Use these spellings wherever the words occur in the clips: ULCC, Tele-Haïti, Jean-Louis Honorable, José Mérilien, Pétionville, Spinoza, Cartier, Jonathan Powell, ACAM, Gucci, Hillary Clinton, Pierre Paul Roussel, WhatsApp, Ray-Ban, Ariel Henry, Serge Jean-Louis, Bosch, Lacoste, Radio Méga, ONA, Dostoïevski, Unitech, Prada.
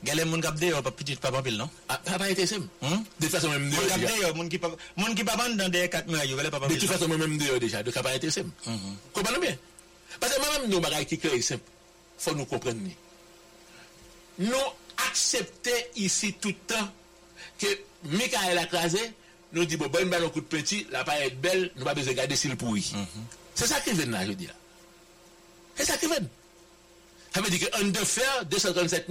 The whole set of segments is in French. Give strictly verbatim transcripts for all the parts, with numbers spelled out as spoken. Galè moun k'ap dehò pa petit pa panpil non papa était simple de toute façon même moun k'ap dehò moun ki pa moun ki pa vendre dans des quatre mois yo valait pas panpil de toute façon même dehò déjà donc papa était simple comprenez bien parce que moi-même nous bagaille qui clair simple faut nous comprendre ni nous accepter ici tout le temps que Michael a crasé nous dit bon bonne balle un coup de petit la pas être belle nous pas besoin garder s'il pourri c'est ça qui vient là je dis là c'est ça qui vient. Ça veut dire qu'en de faire deux cent quarante-sept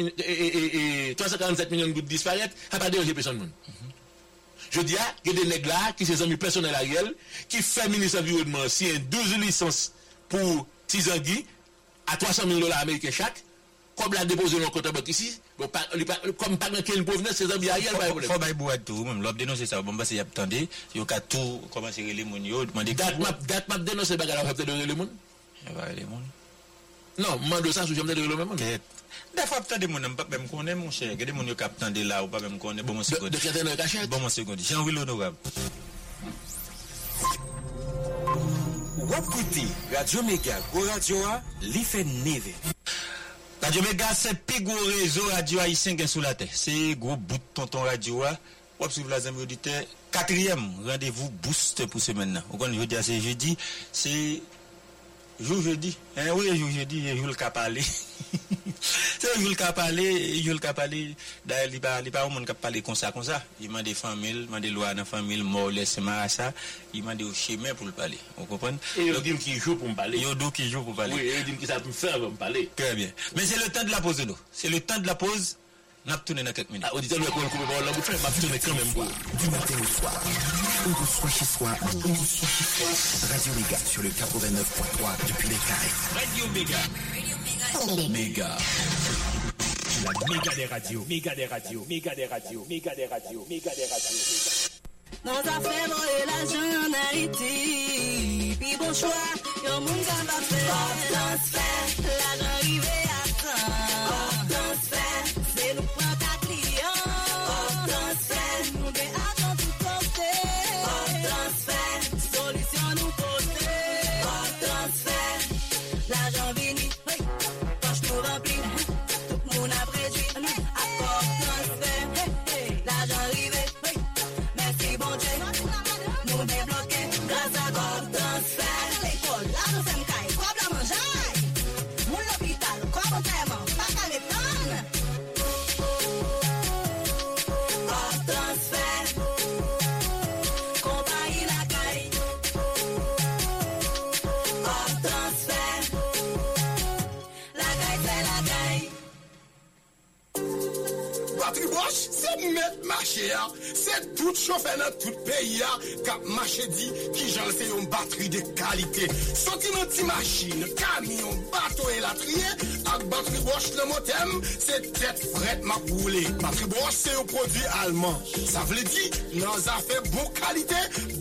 millions de gouttes disparaître, ça n'a pas dérangé personne. Je dis, il y a des nègres là qui sont amis personnels à Ariel, qui fait ministre environnement, si un douze licences pour Tizangui, à trois cent mille dollars américains chaque, comme la déposer dans compte en banque ici, comme pas dans quelle provenance, ces amis Ariel, pas de problème. Il faut pas y boire tout, même l'homme dénoncer ça, bon, parce qu'il y a attendé, il y a tout, comment c'est les gens, demander. Date m'a dénoncé, il y a des gens. Il y a des gens. Non, moi de ça, je suis jamais le même. Des fois, peut-être des gens ne me connaissent pas, mon cher. Des gens qui captent de là ou pas me connaissent. Bon, mon second. De quelqu'un de cachette. Bon, mon second. Jean-Louis Honorable. Vous écoutez Radio Méga, Go Radio A, l'I F E Neve. Radio Méga, c'est le plus gros réseau radio haïtien qui est sur la terre. C'est gros bout de tonton radio A. Vous avez suivi la zone auditaire. Quatrième rendez-vous boost pour ce maintenant. Au grand jeudi, c'est jeudi. C'est. Jour jeudi, hein, oui, jour jeudi, il y a le cas parler. C'est le cas parler, il y a le cas parler. D'ailleurs, il parle pas au monde qui parle comme ça, comme ça. Il m'a des familles, il m'a des lois dans la famille, mort, laissez-moi ça. Il m'a des chemins pour le parler. Vous comprenez? Et il dit qu'il joue pour me parler. Il dit qu'il joue pour me parler. Oui, il dit qu'il ça peut faire pour me parler. Très bien. Mais c'est le temps de la pause, nous. C'est le temps de la pause. N'a pas tourné dans quelques minutes. Ah, auditeur, nous avons le coup de bord, là, vous faites, m'a tourné quand même. Du matin au soir, où vous soyez chez soi, où vous soyez chez soi. Radio Méga sur le quatre-vingt-neuf point trois depuis les carrés. Radio Méga. Méga. La méga des radios. Méga des radios. Méga des radios. Méga des radios. Méga des radios. Dans ta fèvre et la journalité. Puis bon choix, y'a mon gars va faire. Hop, transfert, la grande arrivée à temps. Hop, transfert. C'est tout chauffeur dans tout pays qui a marché dit qui j'en fait une batterie de qualité. Sorti dans petite machine, camion, bateau et latrier, avec batterie Bosch le motem, c'est tête frette m'a roulé. Batterie Bosch c'est un produit allemand. Ça veut dire, dans affaire bonne qualité,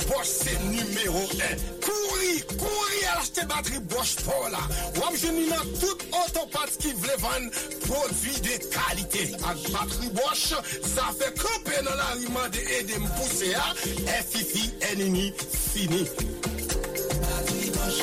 Bosch c'est numéro un. Courir, courir à l'acheter batterie Bosch pour là. Ou je n'ai pas toute autopathe qui voulait vendre produit de qualité. Avec batterie Bosch, ça fait camper dans l'arrivement de aider me pousser à F I F I ennemi fini. Batterie Bosch.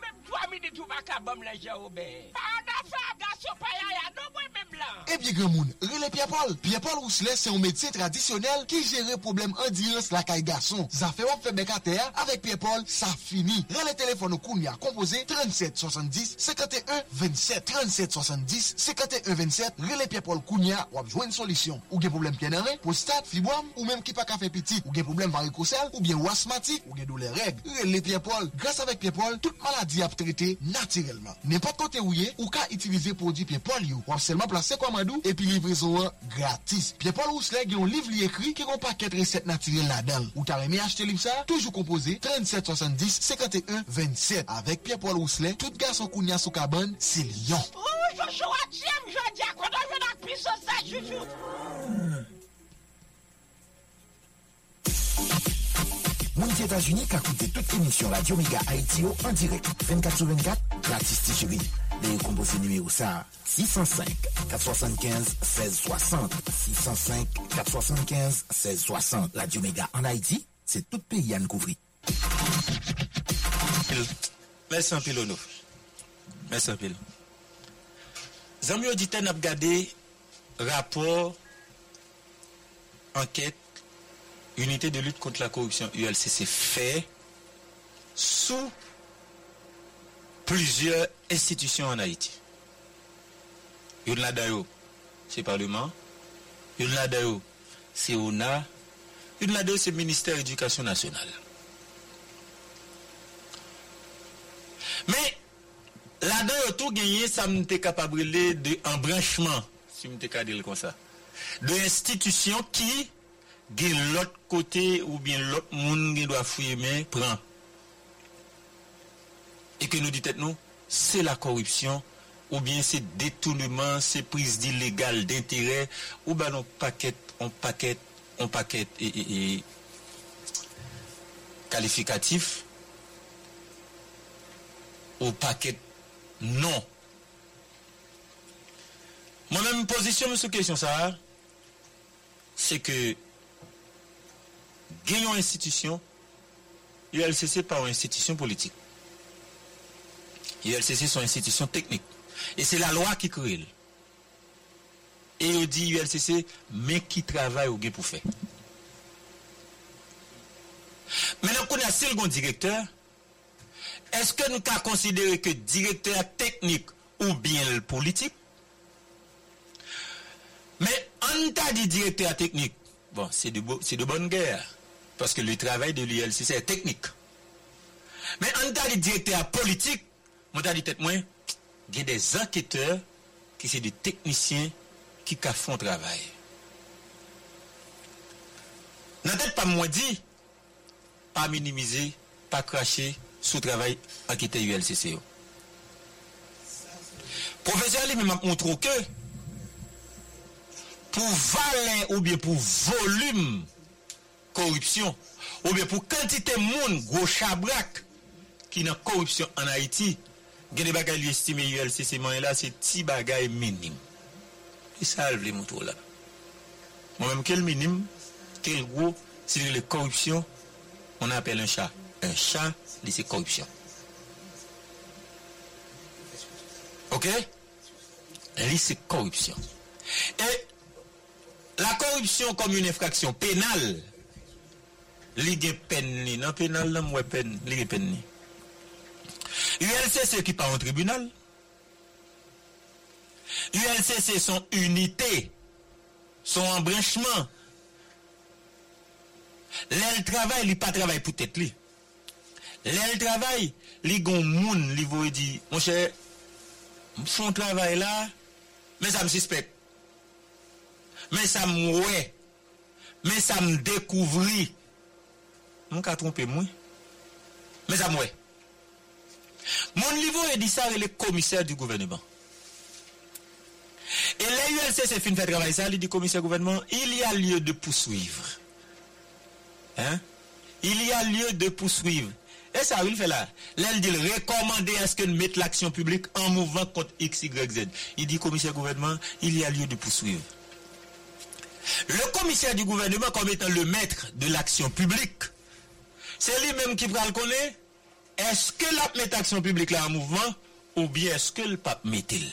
Même trois minutes, tu vas qu'à bomber les gens au bain. On a fait un garçon paillard, non, moi-même. Et bien, grand monde, relais Pierre Paul. Pierre Paul Roussel, c'est un métier traditionnel qui gère problème endurance la caille garçon. Ça fait wop fait bécatéa avec Pierre Paul, ça finit. Relais téléphone au Kounia, composé trente-sept soixante-dix cinquante et un vingt-sept. trente-sept soixante-dix cinquante et un vingt-sept. Relais Pierre Paul Kounia, ou joindre une solution. Ou bien problème pied d'arrêt, prostate, fibrome, ou même qui pas café petit, ou bien problème varicocèle, ou bien ou asthmatique, ou bien douleur règle. Relais Pierre Paul, grâce avec Pierre Paul, toute maladie a traité naturellement. N'importe côté où est, ou qu'à utiliser produit Pierre Paul, ou seulement placer commandou et puis livraison gratis. Pierre Paul Roussel a un livre écrit qui a un paquet de recettes naturelles là-dedans. Ou t'as aimé acheter livre ça, toujours composé trente-sept soixante-dix cinquante et un vingt-sept. Avec Pierre Paul Roussel, tout garçon kounya sous cabane, c'est lion. Oh, je suis à Jim, je dis à quoi je n'ai plus ça, je suis. Aux États-Unis, qui a coûté toute émission Radio Méga Haïti en direct vingt-quatre sur vingt-quatre, gratis T G V. Les composés numéro ça six zéro cinq quatre sept cinq un six six zéro. six zéro cinq quatre sept cinq un six six zéro. Radio Méga en Haïti, c'est tout pays à nous couvrir. Merci un pile, merci un pile. Zami auditeurs n'a regardé rapport enquête unité de lutte contre la corruption U L C C fait sous plusieurs institutions en Haïti. Yon la dayo, c'est Parlement. Yon la dayo, c'est O N A. Yon la dayo, c'est Ministère de l'Éducation nationale. Mais, la dayo tout gagné, ça m'était capable de embranchement, si m'était capable comme ça. De institutions qui, de l'autre côté, ou bien l'autre monde qui doit fouiller, mais prend. Et que nous dit nous, c'est la corruption, ou bien c'est détournement, c'est prise d'illégal d'intérêt, ou bien on paquet, on paquet, on paquet et, et, et qualificatif, ou paquet non. Moi-même, position sur question ça, c'est que gagnons institution, U L C C par institution politique. U L C C sont institutions techniques. Et c'est la loi qui crée. Et on dit U L C C, mais qui travaille au gain pour faire. Maintenant, qu'on a second directeur, est-ce que nous pouvons considérer que directeur technique ou bien le politique? Mais on t'a dit directeur technique. Bon, c'est de, c'est de bonne guerre. Parce que le travail de l'U L C C est technique. Mais on t'a dit directeur politique. Moi, t'as dit tête moins, il y a des enquêteurs qui sont des techniciens qui font travail. N'a tête pas moins dit, pas minimiser, pas cracher sous travail enquêteur U L C C. Professeur lui m'a montré que pour valer ou bien pour volume corruption ou bien pour quantité monde gros chabrac qui n'a corruption en Haïti. Gen de bagay li estime U L C C man là c'est ti bagay minime. Et ça le montre là. Moi même quel minime, quel gros, c'est les corruption, on appelle un chat. Un chat, c'est corruption. OK? Li c'est corruption. Et la corruption comme une infraction pénale. Li gen peine ni, nan pénal là moi peine, li gen peine ni. U L C C qui part en tribunal. U L C C sont unités, sont embranchement. L'elle travail, il pas travail pour tête li. L'elle travail, li gon moun, li voye di, mon cher, son travail là, mais ça me suspecte. Mais ça me ouais. Mais ça me découvrit. Mon ka tromper moi. Mais ça me ouais. Mon niveau est dit ça et le commissaire du gouvernement. Et les U L C C fin fait travail ça, il dit commissaire gouvernement, il y a lieu de poursuivre. Hein? Il y a lieu de poursuivre. Et ça, il fait là. Là, il dit recommander à ce que mette l'action publique en mouvement contre X Y Z. Il dit commissaire gouvernement, il y a lieu de poursuivre. Le commissaire du gouvernement, comme étant le maître de l'action publique, c'est lui-même qui va le connaître. Est-ce que la met action publique là en mouvement ou bien est-ce que le pape met-il?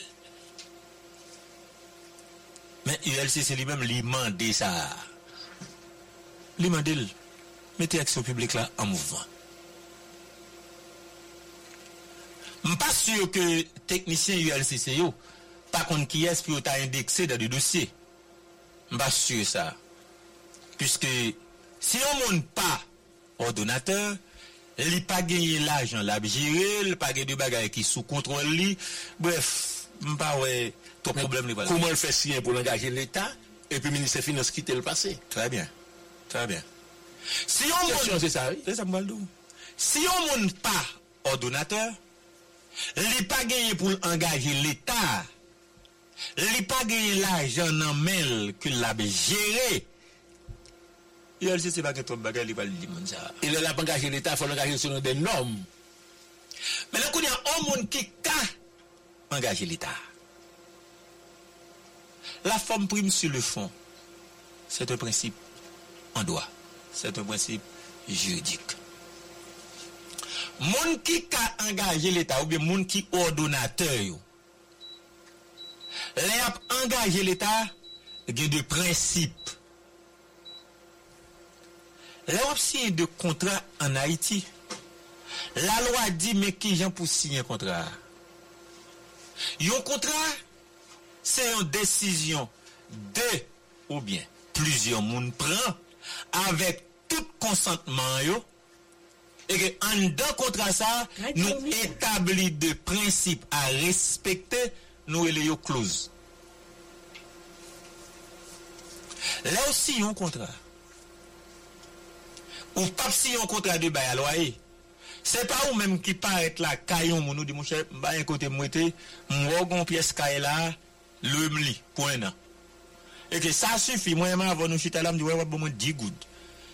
Mais U L C C lui-même lui mandé ça. Lui mandé mettez action publique là en mouvement. Je ne suis pas sûr que les techniciens U L C C yo pas contre qui est-ce qui t'a indexé dans le dossier. Je ne suis pas sûr ça. Puisque si on ne monte pas ordonnateur, il n'a pas gagné l'argent, il a géré, il n'a pas gagné de bagages qui sous contrôle. Bref, je ne sais pas ouais, ton problème. Comment il fait si pour engager l'État et puis le ministère des Finances quitte le passé? Très bien. Très bien. Si on ne monte pas, si on monte pas ordonnateur, il n'a pas gagné pour engager l'État. Il n'a pas gagné l'argent dans mail qu'il a géré. Il ne pas trop de il va le dire. Il n'a pas engagé l'État, il faut l'engager selon des normes. Mais là, il y a un monde qui a engagé l'État. La forme prime sur le fond, c'est un principe en droit, c'est un principe juridique. Monde qui a engagé l'État, ou bien monde qui est ordonnateur, il a engagé l'État, il y a des principes. Là, on signe de contrat en Haïti. La loi dit, mais qui j'en pour signer un contrat? Un contrat, c'est une décision de ou bien plusieurs moun prend avec tout consentement yo. Et en d'un contrat ça, nous établit des principes à respecter, nous les clauses. Là aussi, un contrat. Ou pas si on contrat de bail à loyer. C'est pas ou même qui paraît la caillon mon nous dit mon cher bah un côté moité mon gon pièce caille là le mli pour un an. Et que ça suffit moi même avant nous chita là me dit ouais bon dix goud.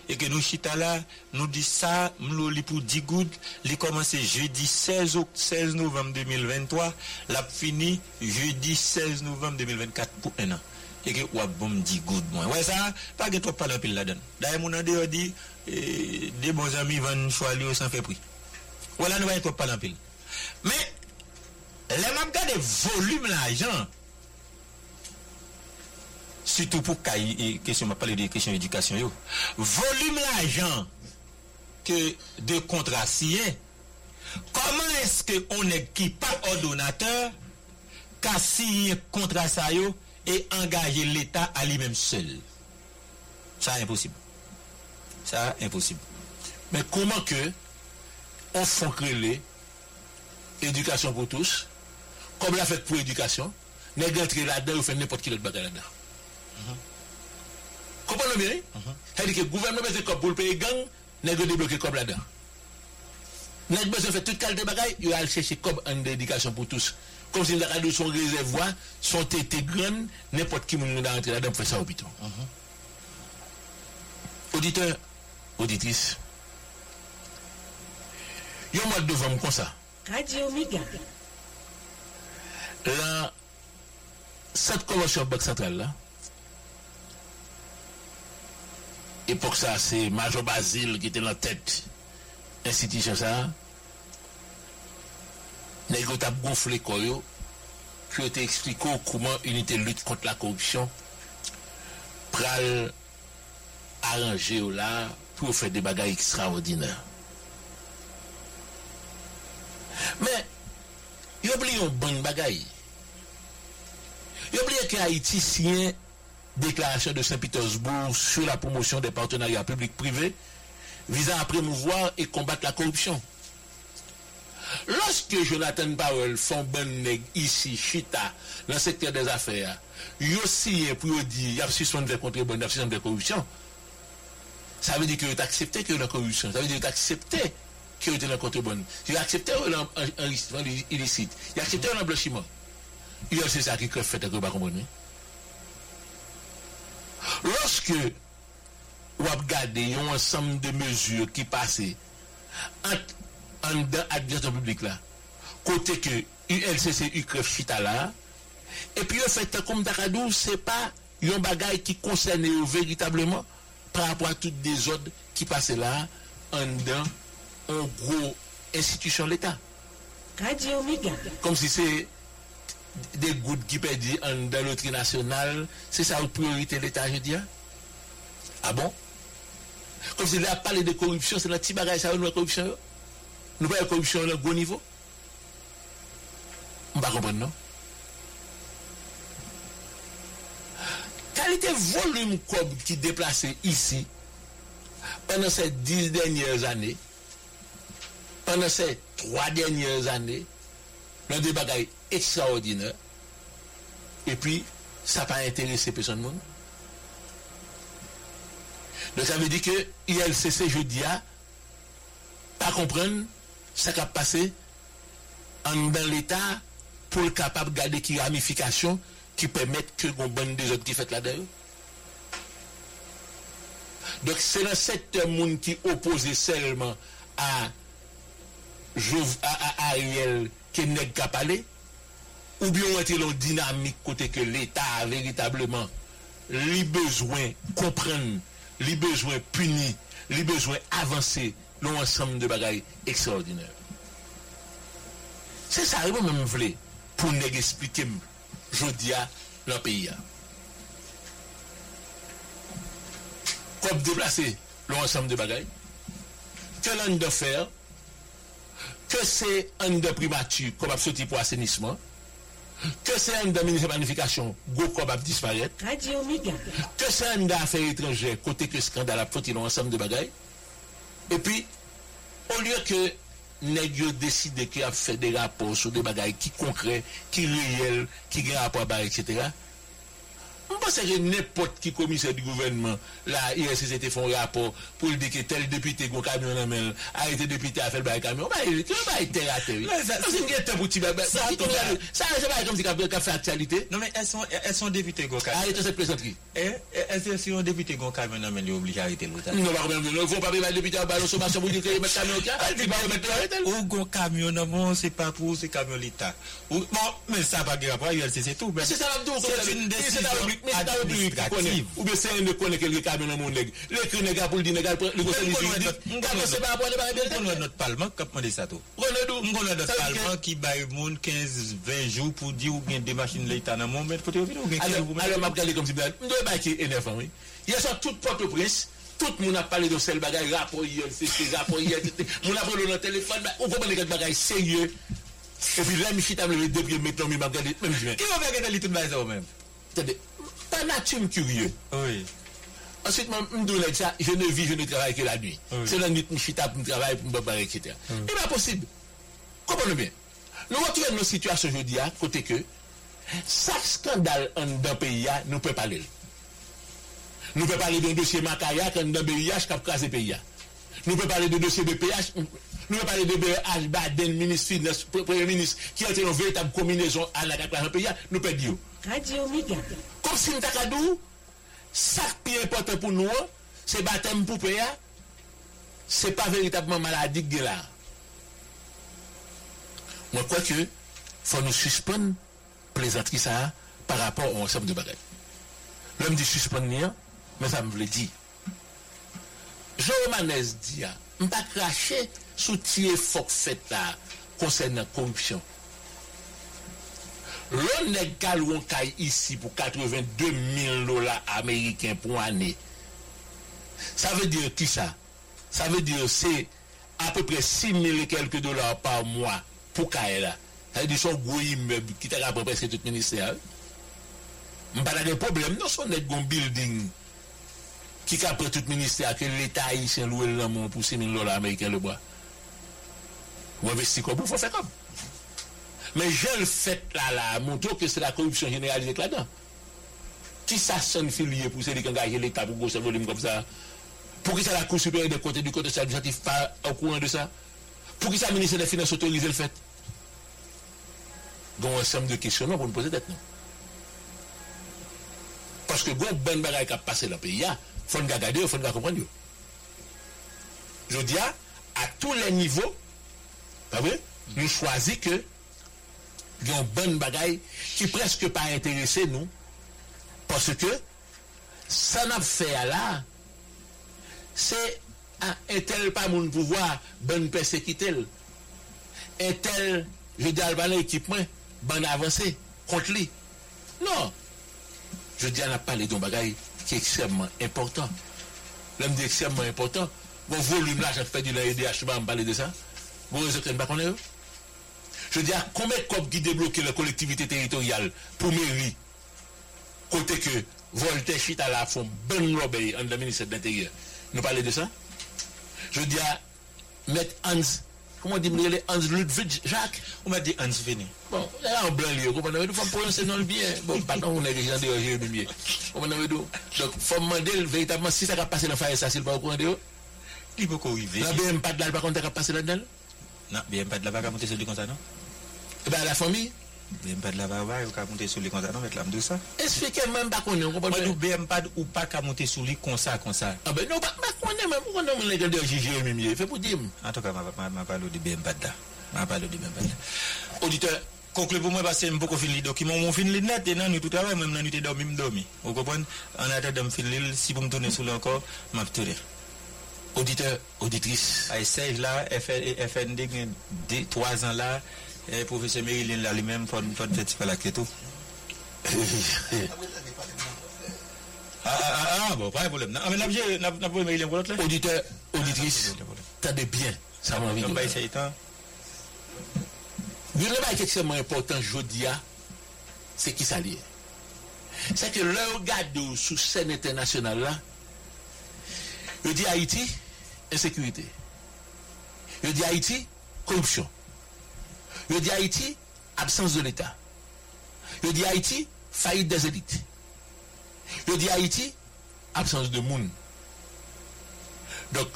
Et que nous chita là nous dit ça m'loli pour dix goud, il commence jeudi seize novembre deux mille vingt-trois, l'a fini jeudi seize novembre deux mille vingt-quatre pour un an. Et que ou a bon dix goud moi. Ouais ça pas que trop parler pile là-dedans. D'ailleurs mon andé dit et des bons amis vont choisir sans faire prix. Voilà, nous voyons pas l'empile. Mais, les mêmes gars de volume l'argent, surtout pour question, m'a parlé de question éducation, volume l'argent que de contrat signé, comment est-ce que on est qui pas ordonnateur, qu'a signé contrat ça et engager l'État à lui-même seul? Ça, impossible. Ça, impossible. Mais comment que on font créer l'éducation pour tous, comme la fête pour l'éducation, n'est d'entrer là-dedans ou faire n'importe qui d'autre bagaille là-dedans. Mm-hmm. Comprenez bien? Mm-hmm. C'est-à-dire que le gouvernement met comme pour le pays gang, n'est débloqué comme là-dedans. N'est besoin de faire toute qualité de bagaille, il va chercher comme une éducation pour tous. Comme si la radio son réservoir, son tété grande, n'importe qui nous a entré là-dedans pour faire ça au piton. Mm-hmm. Auditeur, auditrice. Il y a un mois de novembre comme ça. Radio Méga. Là, cette convention de Banque Centrale là, et pour ça, c'est Major Basile qui était la tête institution ça. N'est-ce qu'on a gonflé Koyo, qui a été expliqué comment l'unité lutte contre la corruption pral arranger là pour faire des bagages extraordinaires. Mais, il oublie un bon bagaille. Il oublie que Haïti signe déclaration de Saint-Pétersbourg sur la promotion des partenariats publics-privés visant à promouvoir et combattre la corruption. Lorsque Jonathan Powell fait un bon nègre ici, Chita, dans le secteur des affaires, il aussi est pour dire qu'il y a soixante de contribuables, il y a soixante de corruption. Ça veut dire qu'il a accepté qu'il y a la corruption. Ça veut dire qu'il a accepté qui était la contrebande. Il acceptait l'enrichissement illicite. Il acceptait l'emblanchiment. Il y a ça qui fait que vous ne comprenez pas. Lorsque vous regardez un ensemble de mesures qui passent en administration publique là, côté que U L C C, U C R E F, Chita là, et puis vous faites comme Dakadou, ce n'est pas un bagage qui concerne véritablement par rapport à toutes les ordres qui passent là en dedans. En gros institution de l'État. Radio Méga. Comme si c'est des gouttes qui perdent dans le tri national, c'est ça la priorité de l'État, je dis. Ah bon? Comme si là, parler de corruption, c'est un petit bagage, ça, nous, la corruption. Nous, pas la corruption à un gros niveau. On ne va pas comprendre, non? Qualité volume comme qui déplacé ici, pendant ces dix dernières années, pendant ces trois dernières années, dans des bagailles extraordinaires, et puis ça n'a pas intéressé personne. Donc ça veut dire que U L C C, je dis, à pas comprendre ce qui a passé dans l'État pour le capable de garder qui ramification qui permettent que les bonnes des autres qui fait là-dedans. Donc c'est dans cette monde qui opposait seulement à à Ariel qui n'est qu'à parler, ou bien on était dans dynamique côté que l'État a véritablement les besoins comprendre, les besoins punir, les besoins avancer, l'ensemble de bagailles extraordinaires. C'est ça, moi même voulais pour nous expliquer aujourd'hui dans le pays. Comme déplacer l'ensemble de bagailles, que l'on doit faire, que c'est un de primature comme absolument pour assainissement, que c'est un de ministère de planification go comme à disparaître, Radio Méga, que c'est un d'affaires étrangères côté que scandale à foutre l'ensemble de bagailles, et puis au lieu que nèg décider qu'il a fait des rapports sur des bagailles qui concrets, qui réels, qui gain rapport à et cetera. On pense que n'importe qui commissaire du gouvernement, la I S C était font rapport pour dire que tel député gon camion en main, a été député à faire bail camion. Bah, il va terre à terre. Ça c'est pas comme si qu'a fait actualité. Non mais elles sont elles sont députés gon camion. Arrêtez cette plaisanterie. Eh elles sont députés gon camion en main, ils obligés arrêter l'autre. Non, on va pas mettre député à balance sommation pour dire que mettre camion là. Il va mettre arrêter. Ou gon camion non, c'est pas pour c'est camion l'État. Bon, mais ça pas grave, I S C c'est tout. C'est ça l'abdou. C'est une décision mais c'est un public qui connaît, ou bien c'est un de connaît quelques camions dans mon nègre. Les crinégats pour le dîner, le conseil de c'est pas pour les notre parlement qui a demandé ça. On a notre parlement qui baille monde quinze vingt jours pour dire où il y a des machines de l'État dans mon maître. Alors, m'a regardé comme si on doit bailler énervant. Il y a sur toute Port-au-Prince, tout le monde a parlé de ces bagages, rapport I L C C, rapport I L C C, on a parlé de téléphone, on comprend les bagages sérieux. Et puis là, je suis allé depuis maintenant, je m'a regardé. Qui va regarder tout le monde même? Attendez, pas nature curieux. Oui. Ensuite, je ne vis, je ne travaille que la nuit. Oui. C'est la nuit que je tape, je travaille, je me prépare, et cetera. Oui. Et bien possible. Comprenez bien. Nous retrouvons nos situations aujourd'hui à côté que ça scandale dans pays, nous peut parler. Nous peut parler d'un dossier Macaya dans B I H qui crase pays. Nous peut parler de dossier de P H, nous peut parler de B H Baden, ministre finance, premier ministre qui a été une véritable combinaison à la capitale pays, nous peut dire. Radio Méga. Comme si nous avons ça qui est important pour nous, c'est baptême pour payer, c'est pas véritablement maladie de là. Moi, quoi que, il faut nous suspendre, plaisanterie ça, par rapport au ensemble de bagages. L'homme dit suspendre, mais ça me veut dire. Jean-Romanez dit, je ne vais pas cracher sous tirer fort fait là, concernant la corruption. L'on est galon caille ici pour quatre-vingt-deux mille dollars américains pour année. Ça veut dire qui ça? Ça veut dire c'est à peu près six mille et quelques dollars par mois pour caille là. Ça veut dire son gros immeuble qui t'a rapporté c'est tout ministère. On pas de problème, non, son est un building qui t'a pris tout ministère que l'État haïtien loue le monde pour six mille dollars américains le bois. Vous investissez comme vous, faut faire comme. Mais je le fais là, là, montre que c'est la corruption généralisée là-dedans. Qui ça sonne filier pour ceux qui engagent l'État pour grosse volume comme ça? Pour qui ça la Cour supérieure des côtés du côté administratif pas au courant de ça? Pour qui ça le ministère des Finances autorise le fait? Il y a un ensemble de questionnements pour nous poser tête. Parce que gros bonne bagaille qui a passé dans le pays, il faut nous regarder, il faut nous comprendre. Je dis à tous les niveaux, pas vrai? Nous choisissons que il y a une bonne bagaille qui presque pas intéressé nous parce que ça n'a fait là c'est un tel pas mon pouvoir bonne persécuter un tel je dis à l'équipement bonne avancée contre lui. Non. Je dis, on a parlé d'un bagage qui est extrêmement important. L'homme dit extrêmement important. Bon volume là, j'ai fait du L D H, on parle de ça. Bon résultat, on ne connaît pas. Je dis, à combien de copes qui débloquent la collectivité territoriale pour mairie, côté que Voltaire Chita à la font ben lobby en le ministère de l'Intérieur. Nous parlons de ça. Je dis à mettre Hans, comment on dit Hans Ludwig Jacques, on m'a dit Hans Vini. Bon, là en blanc, vous comprenez, nous faut prononcer non le bien. Bon, pardon, on est gens de Roger le bien. Vous comprenez donc, faut demander véritablement si ça va passer dans faire ça, s'il va au courant de. Il peut arriver. La B M pas de là, par contre, ça va passer là-dedans. Non, B M pas de là, va monter sur le compte non. Eh ben la famille B M pas de la va ou ka monter sur les consacres avec l'âme de ça. Expliquez même pas qu'on est, on comprend pas. B M pas ou pas ka monter sur les consacres comme ça. Ah ben non, pas qu'on est même, on est les gars de G G Mimier, fait pour dire. En tout cas, m'a m'a parlé de B M pas de là. M'a parlé de B M pas de là. Auditeur, conclure pour moi parce que beaucoup fini les documents, mon fini les net et non nous tout travail même nous t'ai dormi dormi. Vous comprenez? En attendant me fini si vous me tourner sur encore, m'a tourner. Auditeur, auditrice, à seize là, F N D trois ans là. Et professeur Mérilin, là, lui-même, pour nous faire un petit peu la clé tout. Ah, ah, ah, bon, pas de problème. Ah, mais l'objet, n'a pas Mérilin pour l'autre, là? Auditeur, auditrice, t'as des biens. Ça m'a envie de dire. Le débat extrêmement important, je dis, c'est qui ça lié. C'est que le regard sous scène internationale, là, je dis Haïti, insécurité. Je dis Haïti, corruption. Je dis Haïti, absence de l'État. Je dis Haïti, faillite des élites. Je dis Haïti, absence de monde. Donc,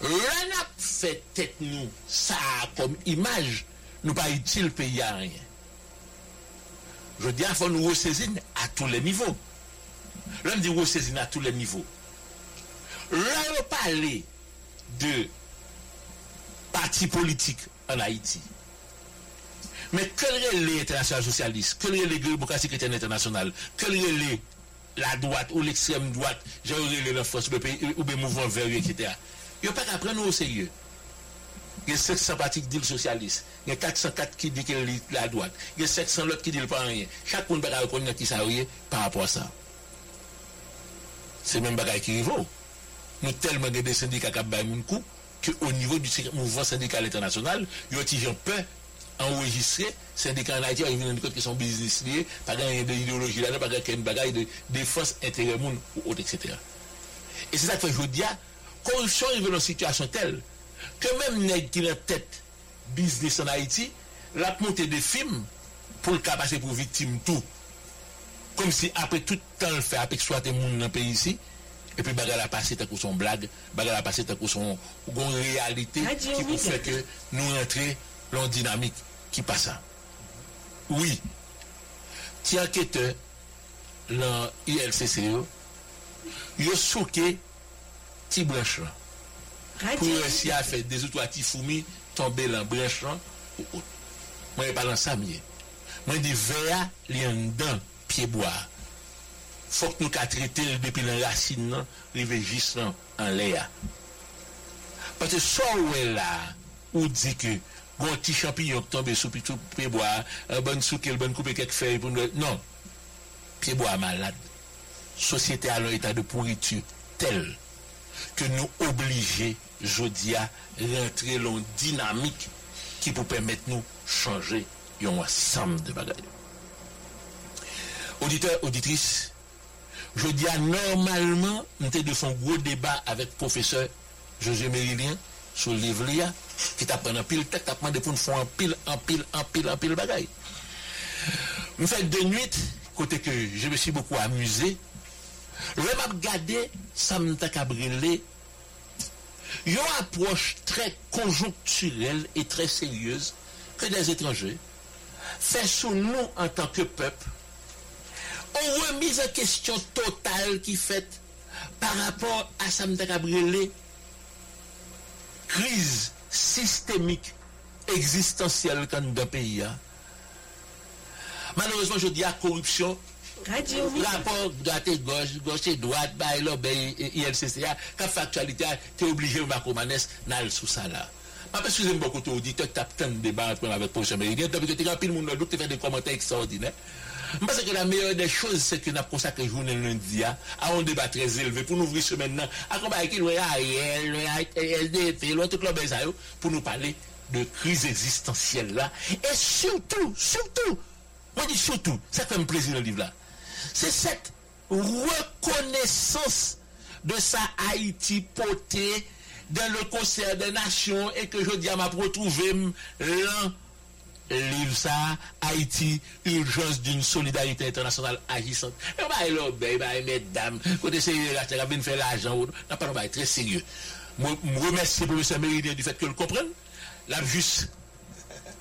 l'on a fait tête nous, ça comme image, nous pas Haïti le pays à rien. Je dis, il faut nous ressaisir à tous les niveaux. L'on dit ressaisir à tous les niveaux. L'on parle de partis politiques en Haïti. Mais que le relais international socialiste, que le relais démocratique international, que le relais la droite ou l'extrême droite, j'ai relais la France le pays, ou le mouvement vert, et cetera. Il n'y a pas qu'à prendre au sérieux. Il y a sept cents partis qui disent le socialiste, il y a quatre cent quatre qui disent la droite, il y a sept cents l'autre qui disent pas rien. Chacun ne peut pas reconnaître qui ça rien par rapport à ça. C'est même bagaille qui arrive. Nous tellement des syndicats qui ont fait un coup qu'au niveau du mouvement syndical international, ils ont tiré peur. Enregistré, syndicats en Haïti, ils viennent de compte qu'ils sont business liés, pas gagner de l'idéologie là-dedans, pas gagner de bagaille de défense, intérêt monde ou autre, et cetera. Et c'est ça que je dis, corruption est venue dans une situation telle que même les gens qui ont tête business en Haïti, la montée des films pour le cas passer pour victime tout. Comme si après tout le temps le fait, après exploiter les gens dans le pays ici, et puis bagaille a passé tant qu'on son blague, bagaille a passé tant qu'on son réalité qui pour faire que nous rentrions dans la dynamique. Qui passe. Oui. Ti enquêteur dans U L C C yo souké ti branche là. Pour réussir à faire des autres ti fourmis tomber dans branche là ou autre. Moi pas dans ça mieux. Moi dit verre li en dedans pied bois. Faut que nous ka traiter depuis la racine là, rive juste en l'air. Parce que ça ou là ou dit que bon petit champignon qui tombe sous pitou pied-bois, un bon souquet, un bon couper quelques feuilles pour nous. Non. Pied-bois malade. Société à l'état de pourriture tel que nous obliger jodi à rentrer dans dynamique qui pour permettre nous changer un ensemble de bagages. Auditeurs, auditrices, jodi à normalement nous t'ai de son gros débat avec professeur José Mérilien sur le livre là. Qui t'a pris un pile, t'a demandé pour nous faire un pile, un pile, un pile, un pile bagaille. Nous faisons deux nuits, côté que je me suis beaucoup amusé. Je vais regarder, ça me t'a cabrillé. Une approche très conjoncturelle et très sérieuse que des étrangers fait sous nous en tant que peuple. On remise en question totale qui fait par rapport à ça me t'a cabrillé. Crise systémique existentielle dans le pays. Malheureusement, je dis à corruption, Radio rapport droite et gauche, gauche et droite, bail, obéi, I L C C A, cap factualité, tu es obligé de Macomanès, n'a le sous ça là. Pas parce que j'aime beaucoup ton auditeur, tu as tant de débats avec Poche américaine, tu as pu rapide, mon doute, tu fais des commentaires extraordinaires. Parce que la meilleure des choses, c'est que nous avons consacré journée lundi à un débat très élevé pour nous ouvrir ce maintenant, à combattre qui nous est A I L, L D P, tout le monde, pour nous parler de crise existentielle là. Et surtout, surtout, moi dis surtout, ça fait un plaisir le livre là. C'est cette reconnaissance de sa Haïti potée dans le concert des nations et que je dis à ma retrouver l'un. Livre ça, Haïti, urgence d'une solidarité internationale agissante. Et bah, l'obé, bah, mesdames, quand on essaye de faire l'argent, on n'a pas de très sérieux. Je remercie le professeur Méridien du fait que le comprenne. Là, juste,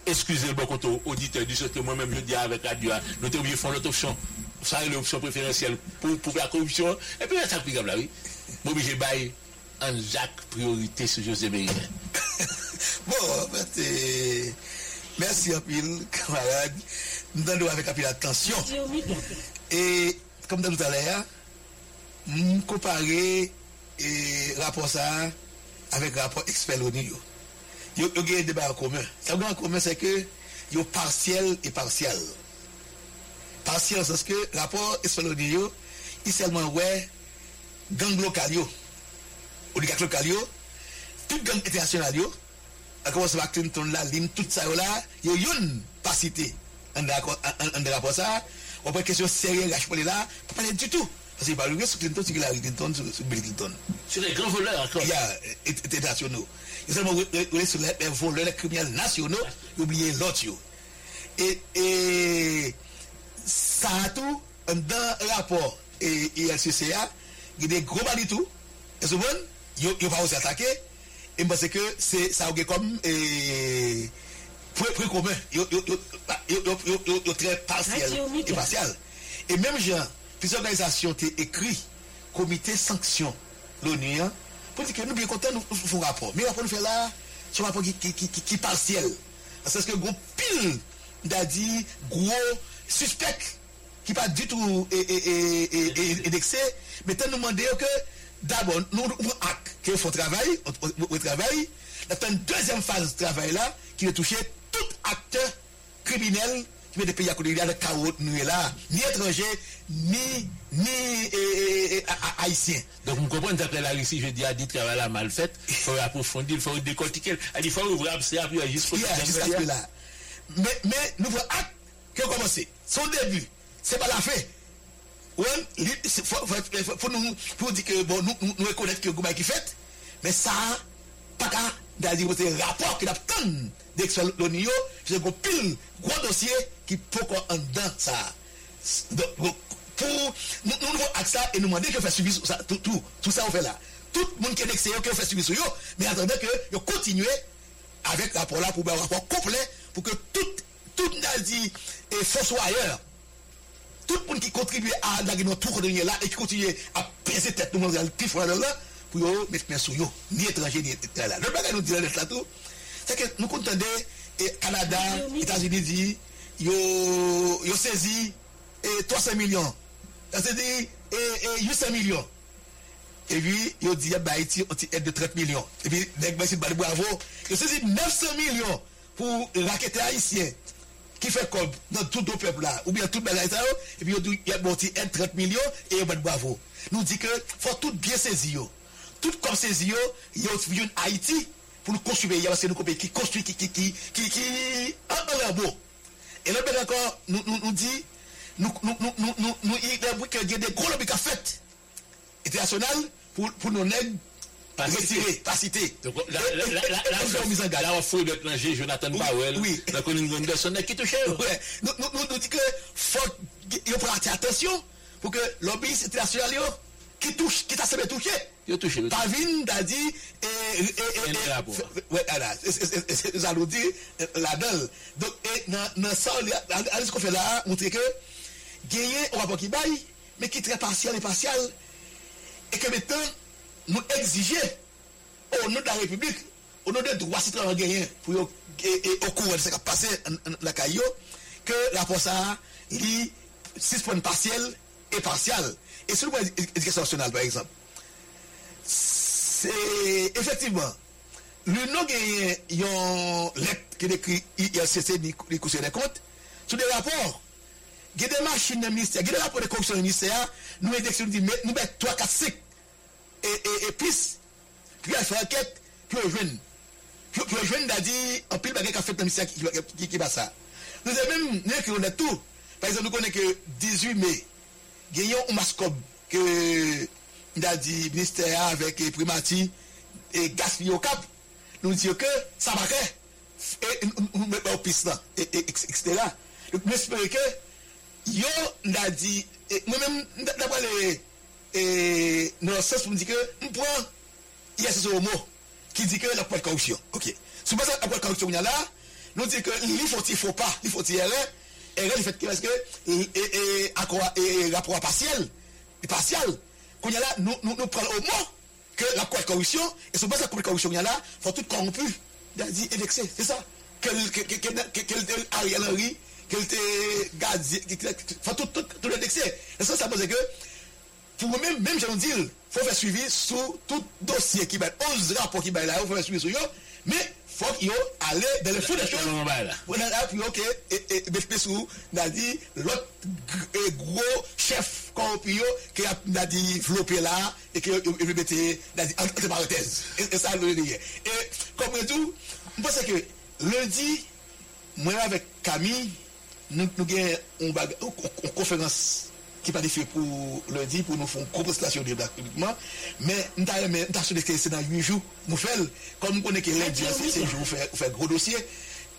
excusez le bon côté auditeur, du fait que moi-même, je dis avec Radio, nous sommes obligés de faire notre option. Ça, c'est l'option préférentielle pour, pour la corruption. Et puis, ça, c'est comme là, oui. Je suis obligé de bailler en Jacques priorité sur José Méridien. Bon, ben, c'est. Merci à pile, camarade. Nous donnons avec pile attention. Et comme tout à l'heure, nous comparer le rapport ça avec le rapport expert l'ONU. Il y a un débat en commun. Le débat en commun, c'est que il y a partiel et partial. Partiel, c'est que le rapport expert l'ONU, il seulement ouais gang local, oligarque local, tout gang international. À commencer par Clinton, la ligne, tout ça, il y a une pas cité. En rapport à ça, on prend une question sérieuse, je ne peux pas parler du tout. Parce qu'il parle sur Clinton, sur Hillary Clinton, sur Bill Clinton. Sur les grands voleurs, encore. Il y a des nationaux. Ils sont sur les voleurs, les criminels nationaux, ils oublient l'autre. Et ça a tout, dans le rapport U L C C A, il y a des gros bandits tout. Ils sont bons, ils ne vont pas aussi attaquer. Et bien c'est que c'est ça a comme eh, prix commun, très partiel et partial. Et même gens, plusieurs organisations ont écrit comité sanction l'ONU pour dire que nous bien contents nous faisons rapport. Mais rapport nous fait là, c'est un rapport qui qui qui, qui partiel. Parce que gros pile d'a dit gros suspect qui pas du tout indexé, mais t'as nous demandé que d'abord, nous avons acte qu'il faut travailler, au travail. La deuxième phase de travail là, qui va toucher tout acteur criminel qui vient des pays à côté de la carotte, nous là, ni étranger, ni, ni eh, eh, haïtien. Donc, vous comprenez, d'après la Russie, je dis à dit travail là mal fait, il faut approfondir, il faut décortiquer, il faut ouvrir l'abcès, il faut jusqu'au bout. Mais, mais nous avons acte qui a commencé. Son début, c'est pas la fin. Oui, il faut nous dire que bon, nous nous reconnaître que le gouvernement qui fait, mais ça, pas qu'à d'ailleurs c'est rapport qui attend d'expert l'ONU, c'est un pile gros dossier qui peut qu'on en dans ça. Donc pour nous nous avec ça et nous demander que fait subir ça tout tout tout ça on fait là. Tout le monde qui est extérieur qui fait subir sur eux, mais attendez que yo continuer avec rapport là pour un rapport complet pour que tout tout nazi et fossoyeur tout le monde qui contribue à la tour de là et qui continue à peser tête tout le monde là pour mettre main sur eux, ni étrangers ni étrangers là. Le bagage nous dit là tout, c'est que nous contendons et Canada, États-Unis dit, yo yo saisi et trois cents millions, c'est-à-dire et huit cents millions. Et puis yo dit bah Haïti on t'aide de trente millions. Et puis dès que c'est pas bravo, yo saisi neuf cents millions pour raqueter haïtien. Qui fait comme dans tout le peuple là, ou bien tout le monde là, et puis il y a monté trente millions et il bravo. Nous dit que faut tout bien saisir. Tout comme saisir, il y a une Haïti pour nous construire. Il y a aussi une qui construit, qui, qui, qui, qui, qui, en beau. Et le bien encore, nous, nous, nous dit, nous, nous, nous, nous, nous, nous, il y a des gros lobbies qui fait international pour, pour nos nègres. Pas cité. Pas cité. Donc, la mise en garde. Là, on faut l'étranger, Jonathan Powell. Oui. La commune de qui touche. Oui. Nous, nous, nous dit que faut prêter attention pour que l'obéissance internationale qui touche, qui t'a semé touché. Il touche. Pavine, t'as dit. Oui, alors, j'allais dire la donne. Donc, dans ça, ce qu'on fait là, montrer que gagner, on va pas qu'il baille, mais qui est très partiel et partial. Et que maintenant, nous exiger au nom de la République, au nom des droits citoyens gagnants, pour au cours de ce qui a passé la C A I O, que la force a lit suspend partiel et partial. Et sur le point de l'éducation nationale, par exemple, c'est effectivement le nom gagne yon lettre qui décrit U L C C du Conseil des comptes sur des rapports. Il y a des machines de ministère, il y a des rapports de corruption du ministère, nous élections dit nous met trois, quatre, cinq et et et plus puis à faire enquête puis aux jeunes. Puis aux jeunes d'adi en pile bagage qu'a fait le ministère qui qui va ça. Nous avons même né qu'on a tout. Par exemple, nous connaissons que dix-huit mai gagnons un mascob que d'adi ministère avec Primati et gaspiller au cap. Nous disons que ça va faire et nous mettons au piste là et etc. Donc nous espérons que yo n'a dit moi-même d'après les et non ça pour me dire que prend il y a ce mot qui dit que la pas de corruption. OK, c'est pas ça la pas de corruption là nous dit que il faut il faut pas il faut tirer et le fait que parce que et accord et rapport partiel partiel qu'on y a là nous nous prend au mot que la pas de corruption et c'est pas ça la corruption là faut tout corrompu dit indexé c'est ça quel quel Ariel Henry que te gardien faut tout tout tout indexer ça ça pose que pour même même j'en dis faut faire suivi sur tout dossier qui va onze rapports qui va là faut faire suivi sur yo mais faut yo aller dans le fond des choses on a puis OK et B F P sous n'a dit l'autre gros chef corrompu qui a dit flopé là et que il veut n'a dit entre parenthèses et ça le dire et comme tout on pense que lundi moi avec Camille nous nous gagne une conférence qui planifiée pour lundi pour nous faire une proposition de débat publiquement mais nous avons souhaité c'est dans huit jours nous faisons comme nous connaissons que lundi c'est ces jours faire faire gros dossier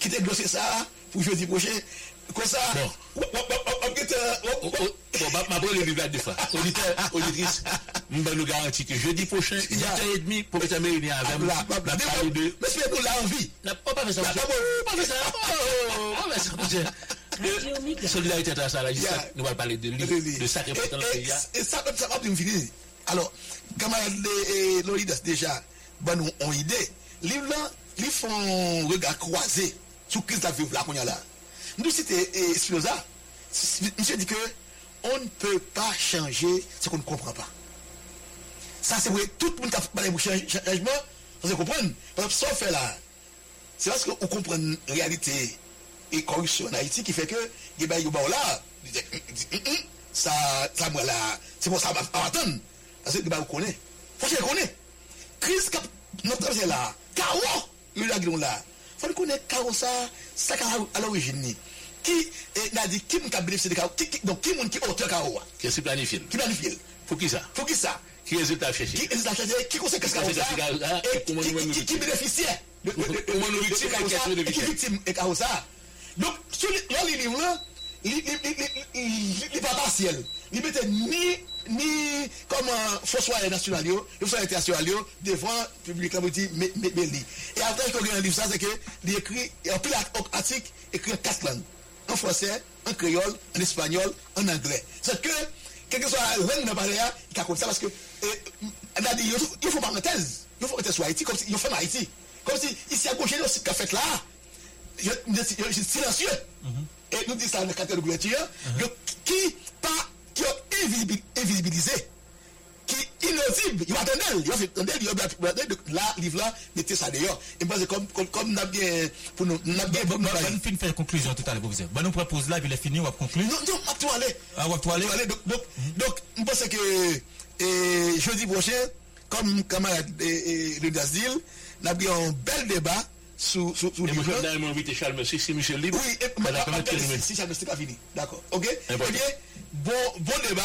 qui est dossier ça pour jeudi prochain comme ça on va m'apprendre le vivre de fois auditeur auditrice nous va nous garantir que jeudi prochain huit heures trente pour être réunis avec la parole de monsieur pour la envie n'a pas fait ça pas fait ça pas fait ça la solidarité à ça, nous allons parler de lui, de ça qui est important dans le pays. Et ça, ça va bien finir. Alors, camarades et Loridas, déjà, nous ont une idée. Les gens, ils font un regard croisé sur ce qu'ils vivent là, qu'on y a là. Nous, c'était Spinoza. Monsieur dit que on ne peut pas changer ce qu'on ne comprend pas. Ça, c'est vrai. Tout le monde qui a parlé de changement, vous comprenez. Parce que ça, on fait là. C'est parce qu'on comprend la réalité. Et corruption en Haïti qui fait que eh ben yo ba là ça ça moi là c'est pour ça on attend parce que ba connaît faut que connaît crise cap notre c'est là chaos le lagon là faut connaît chaos ça ça à l'origine qui n'a dit qui m'a bénéficié de chaos donc qui monde qui auteur chaos qui se planifie qui planifie faut qui ça faut qui ça qui résultat cherché qui résultat cherché qui conséquence ça et qui bénéficie de comment nous victime qui victime et chaos ça. Donc, sur les livres là, il n'est pas partiel. Il ne mettait ni, ni comme un François national, François international devant le public, là, vous dites, mais lit. Et après, je regarde un livre, ça, c'est qu'il écrit, en pile article, écrit en quatre langues. En français, en créole, en espagnol, en anglais. C'est que, quel que soit la langue de parler, il y a comme ça, parce que, on a dit, il faut parenthèse. Il faut être sur Haïti, comme si, il faut faire Haïti. Comme si, ici à gauche, il y a aussi fait là. Je suis silencieux. Mm-hmm. Et nous disons ça dans le cadre de l'ouverture. Mm-hmm. Qui pas qui est invisibilisé, invisibilisé, qui est inaudible, il va attendre, il va attendre, il va attendre. Là, livre là, mettez ça dehors. Et parce que comme comme comme n'a bien pour nous, n'a bien pour nous. On finit faire conclusion tout à l'heure, professeur. Bah nous propose là, il est fini, on va conclure. Non, non, on va aller. On va aller. Aller. Donc donc donc, on pense que jeudi prochain, comme camarade le Gazil, n'a bien un bel débat. Sous sous sous les gens d'ailleurs invité Charles Monsieur si Monsieur Libre oui et madame si Charles Monsieur pas fini d'accord ok eh bien bon bon débat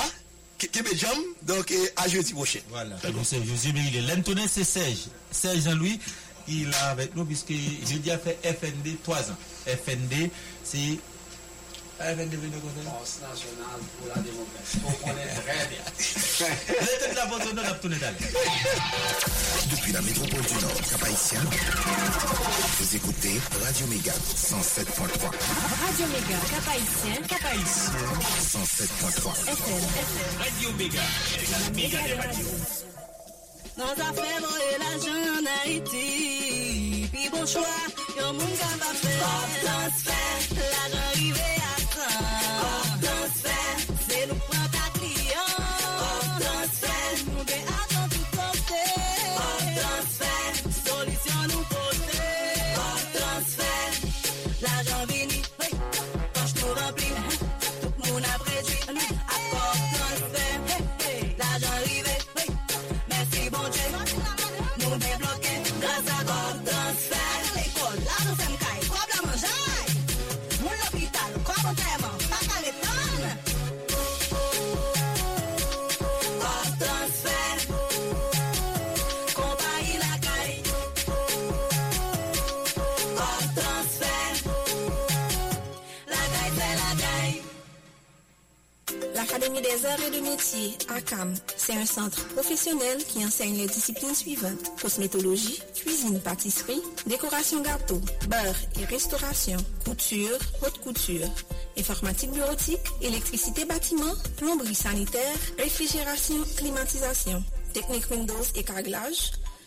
Québec Jam donc à jeudi prochain voilà c'est José mais il est l'entonné c'est Serge Serge Jean-Louis il est avec nous puisque j'ai déjà fait F N D trois ans F N D c'est F N D France nationale pour la démocratie on connaît très bien l'état de la bonne zone d'abtonné depuis la métropole du Nord Cap-Haïtien. Vous écoutez Radio Méga cent sept point trois. Radio Méga Cap-Haïtien Cap-Haïtien cent sept point trois F M Radio Méga la méga des radios. Dans ta fèvre et la jeune Haïti puis bon choix yon moun ka va faire pop dance fait la arrivée à ça pop dance fait c'est nous prend ta client pop dance fait nous des attentes tout porter pop dance fait solution nous L'Académie des arts et de métiers, A C A M, c'est un centre professionnel qui enseigne les disciplines suivantes. Cosmétologie, cuisine, pâtisserie, décoration gâteau, beurre et restauration, couture, haute couture, informatique bureautique, électricité bâtiment, plomberie sanitaire, réfrigération, climatisation, technique Windows et carrelage.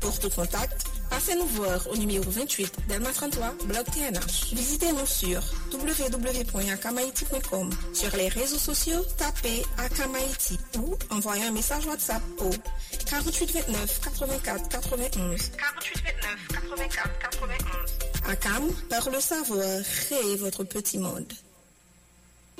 Pour tout contact, passez-nous voir au numéro vingt-huit, Delma trente-trois, Bloc T N H. Visitez-nous sur w w w point a c a m haïti point com. Sur les réseaux sociaux, tapez A C A M Haïti ou envoyez un message WhatsApp au quarante-huit vingt-neuf quatre-vingt-quatre quatre-vingt-onze. quarante-huit vingt-neuf quatre-vingt-quatre quatre-vingt-onze. A C A M, par le savoir, créez votre petit monde.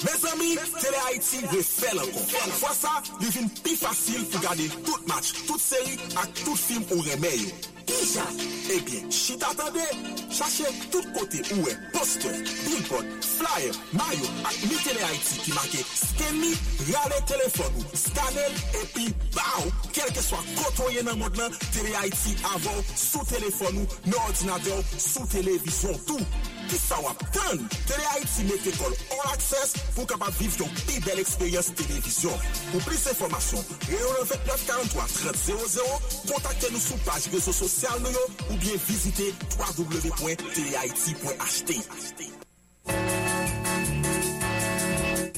Mes amis, Tele-Haïti refait encore. Fois ça, devient plus facile pour garder tout match, toute série et tout film au remède. Déjà, eh bien, si t'attendais, cherchez tout côté où est poster, billboard, flyer, maillot, et mi Tele-Haïti qui marquait scanner, râler téléphone, scanner, et puis, bao, quel que soit côtoyé dans le monde, Tele-Haïti avant, sous téléphone, nos ordinateurs, sous télévision, tout. Qui ça va attendre? Tele-Haïti met l'école all access pour capable vivre ton plus belle expérience télévision. Pour plus d'informations, zéro neuf quatre trois trente zéro zéro, contactez-nous sur page réseaux sociaux ou bien visitez w w w point tele haïti point h t.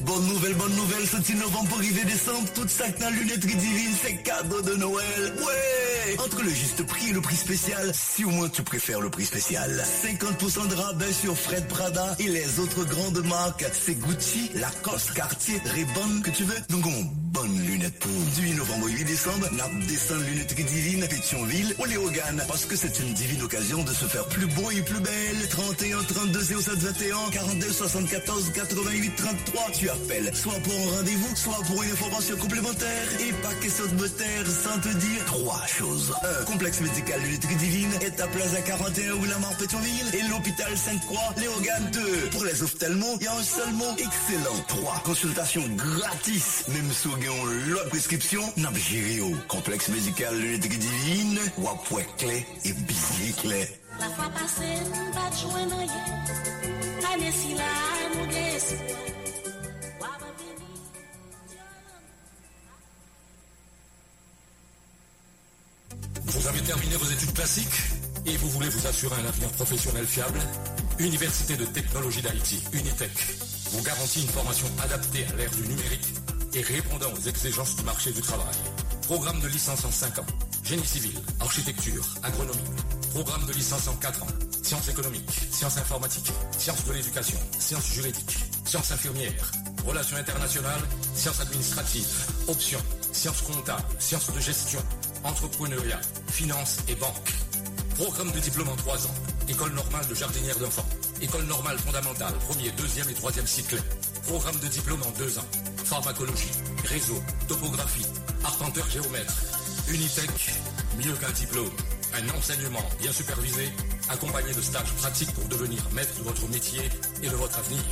Bonne nouvelle, bonne nouvelle, sorti novembre pour arriver décembre, tout ça dans lunetterie divine, c'est cadeau de Noël. Ouais! Entre le juste prix et le prix spécial, si au moins tu préfères le prix spécial. cinquante pour cent de rabais sur Fred Prada et les autres grandes marques, c'est Gucci, Lacoste, Cartier, Ray-Ban que tu veux. Donc on bonne lunette pour du huit novembre au huit décembre, n'a descend lunetterie divine, Pétionville, Oléogane, parce que c'est une divine occasion de se faire plus beau et plus belle. trente et un, trente-deux, zéro sept, vingt et un, quarante-deux, soixante-quatorze, quatre-vingt-huit, trente-trois, tu as soit pour un rendez-vous, soit pour une information complémentaire et pas question de me taire sans te dire trois choses. un. Complexe médical Unitech Divine est à Plaza quarante et un ou la Mare Pétionville et l'hôpital Sainte-Croix, Léogane. deux. Pour les ophtalmos, il y a un seul mot excellent. trois. Consultation gratis, même si vous avez l'autre prescription, n'a pas géré au complexe médical Unitech Divine, ou à point clé et bicyclé. La fois passée, nous va te joindre à Nessie là, vous avez terminé vos études classiques et vous voulez vous assurer un avenir professionnel fiable? Université de technologie d'Haïti, Unitech, vous garantit une formation adaptée à l'ère du numérique et répondant aux exigences du marché du travail. Programme de licence en cinq ans, génie civil, architecture, agronomie. Programme de licence en quatre ans, sciences économiques, sciences informatiques, sciences de l'éducation, sciences juridiques, sciences infirmières, relations internationales, sciences administratives, options, sciences comptables, sciences de gestion, entrepreneuriat, finance et banque. Programme de diplôme en trois ans. École normale de jardinière d'enfants. École normale fondamentale, premier, deuxième et troisième cycle. Programme de diplôme en deux ans. Pharmacologie, réseau, topographie, arpenteur géomètre. Unitech, mieux qu'un diplôme. Un enseignement bien supervisé, accompagné de stages pratiques pour devenir maître de votre métier et de votre avenir.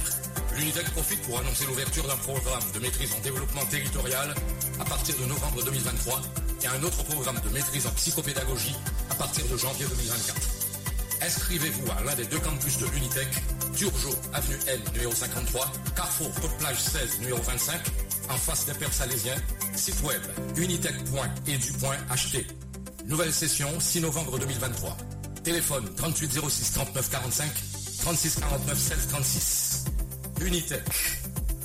L'Unitech profite pour annoncer l'ouverture d'un programme de maîtrise en développement territorial à partir de novembre deux mille vingt-trois et un autre programme de maîtrise en psychopédagogie à partir de janvier deux mille vingt-quatre. Inscrivez-vous à l'un des deux campus de l'Unitech, Turgeot, avenue N, numéro cinquante-trois, Carrefour, Côte-Plage seize, numéro vingt-cinq, en face des Pères Salésiens, site web unitech point e d u point h t. Nouvelle session, six novembre deux mille vingt-trois. Téléphone trente-huit zéro six trente-neuf quarante-cinq, trente-six quarante-neuf seize trente-six. Unitech,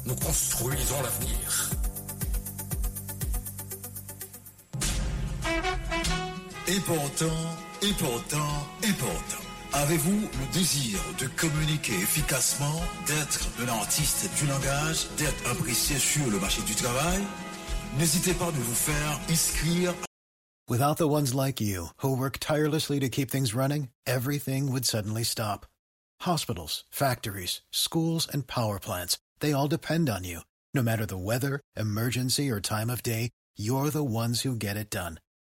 nous construisons l'avenir. Et pourtant, et pourtant, et pourtant, avez-vous le désir de communiquer efficacement, d'être un artiste du langage, d'être apprécié sur le marché du travail? N'hésitez pas de vous faire inscrire. Without the ones like you, who work tirelessly to keep things running, everything would suddenly stop. Hospitals, factories, schools, and power plants, they all depend on you. No matter the weather, emergency, or time of day, you're the ones who get it done.